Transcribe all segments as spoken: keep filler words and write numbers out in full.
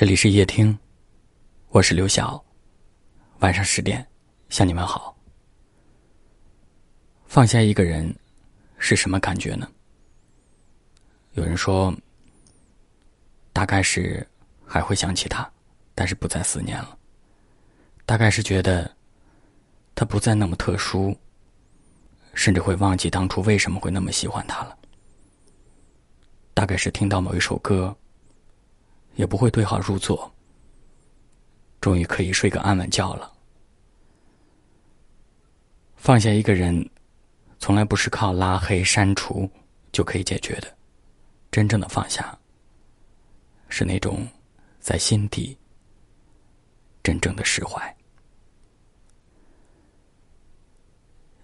这里是夜听，我是刘晓，晚上十点向你们好。放下一个人是什么感觉呢？有人说大概是还会想起他，但是不再思念了，大概是觉得他不再那么特殊，甚至会忘记当初为什么会那么喜欢他了，大概是听到某一首歌也不会对号入座，终于可以睡个安稳觉了。放下一个人从来不是靠拉黑删除就可以解决的，真正的放下是那种在心底真正的释怀。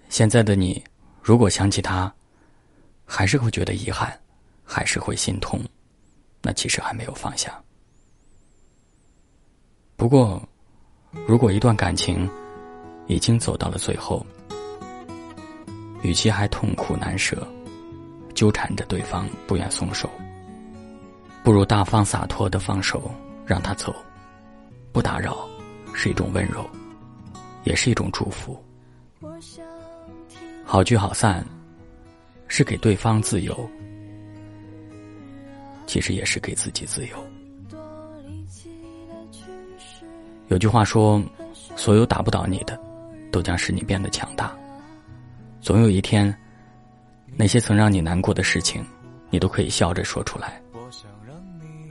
现在的你如果想起他还是会觉得遗憾，还是会心痛，那其实还没有放下。不过如果一段感情已经走到了最后，与其还痛苦难舍纠缠着对方不愿松手，不如大方洒脱的放手，让他走，不打扰是一种温柔，也是一种祝福。好聚好散是给对方自由，其实也是给自己自由。有句话说，所有打不倒你的都将使你变得强大。总有一天，那些曾让你难过的事情你都可以笑着说出来，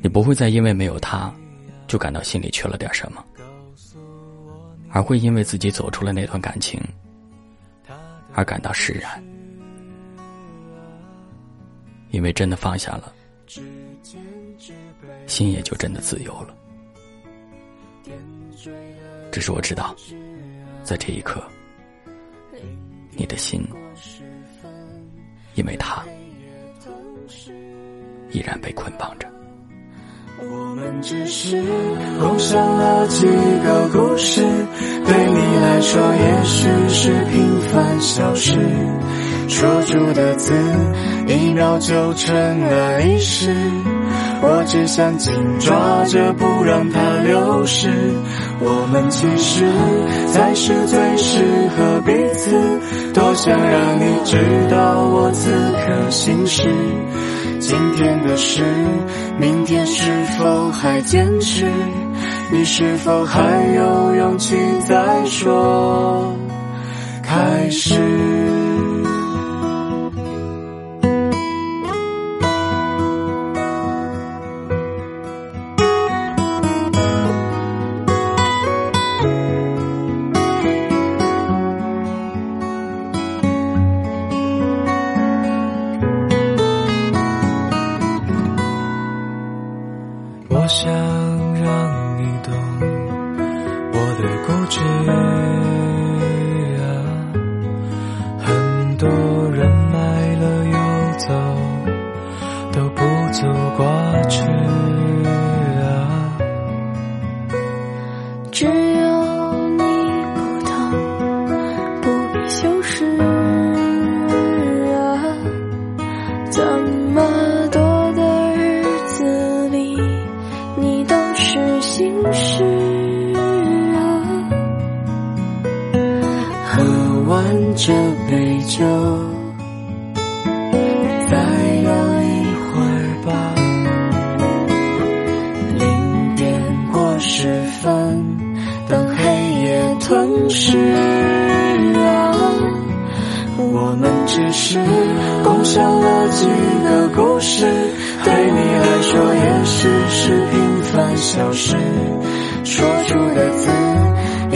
你不会再因为没有他就感到心里缺了点什么，而会因为自己走出了那段感情而感到释然。因为真的放下了，心也就真的自由了。只是我知道，在这一刻，你的心因为他依然被捆绑着。我们只是共享了几个故事，对你来说也许是平凡小事，说出的字一秒就成了历史。我只想紧抓着不让它流失，我们其实才是最适合彼此，多想让你知道我此刻心事。今天的事，明天是否还坚持？你是否还有勇气再说开始？我想让你懂我的固执啊，很多人买了又走都不足挂齿啊，只有你不懂，不必修饰啊，怎么心事啊，喝完这杯酒，再聊一会儿吧。零点过十分，当黑夜吞噬啊，我们只是共享了几个故事，对你来说也许是平凡小事，说出的字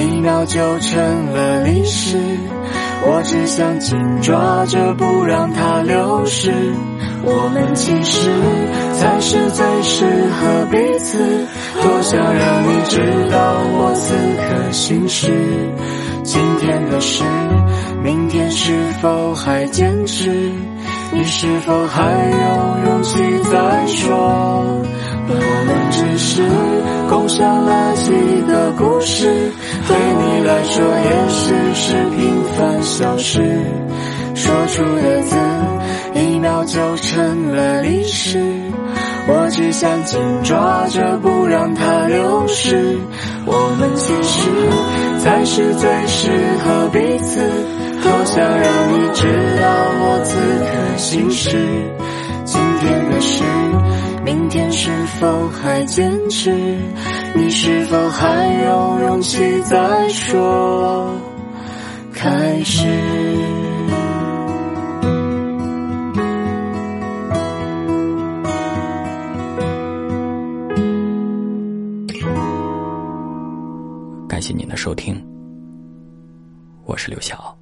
一秒就成了历史。我只想紧抓着不让它流失，我们其实才是最适合彼此，多想让你知道我此刻心事。今天的事，明天是否还坚持？你是否还有勇气再说？我们只是共享了几个故事，对你来说也许是平凡小事，说出的字一秒就成了历史。我只想紧抓着不让它流失。我们其实才是最适合彼此，多想让你知道我此刻心事。今天的事，明天是否还坚持？你是否还有勇气再说开始？感谢您的收听，我是刘晓。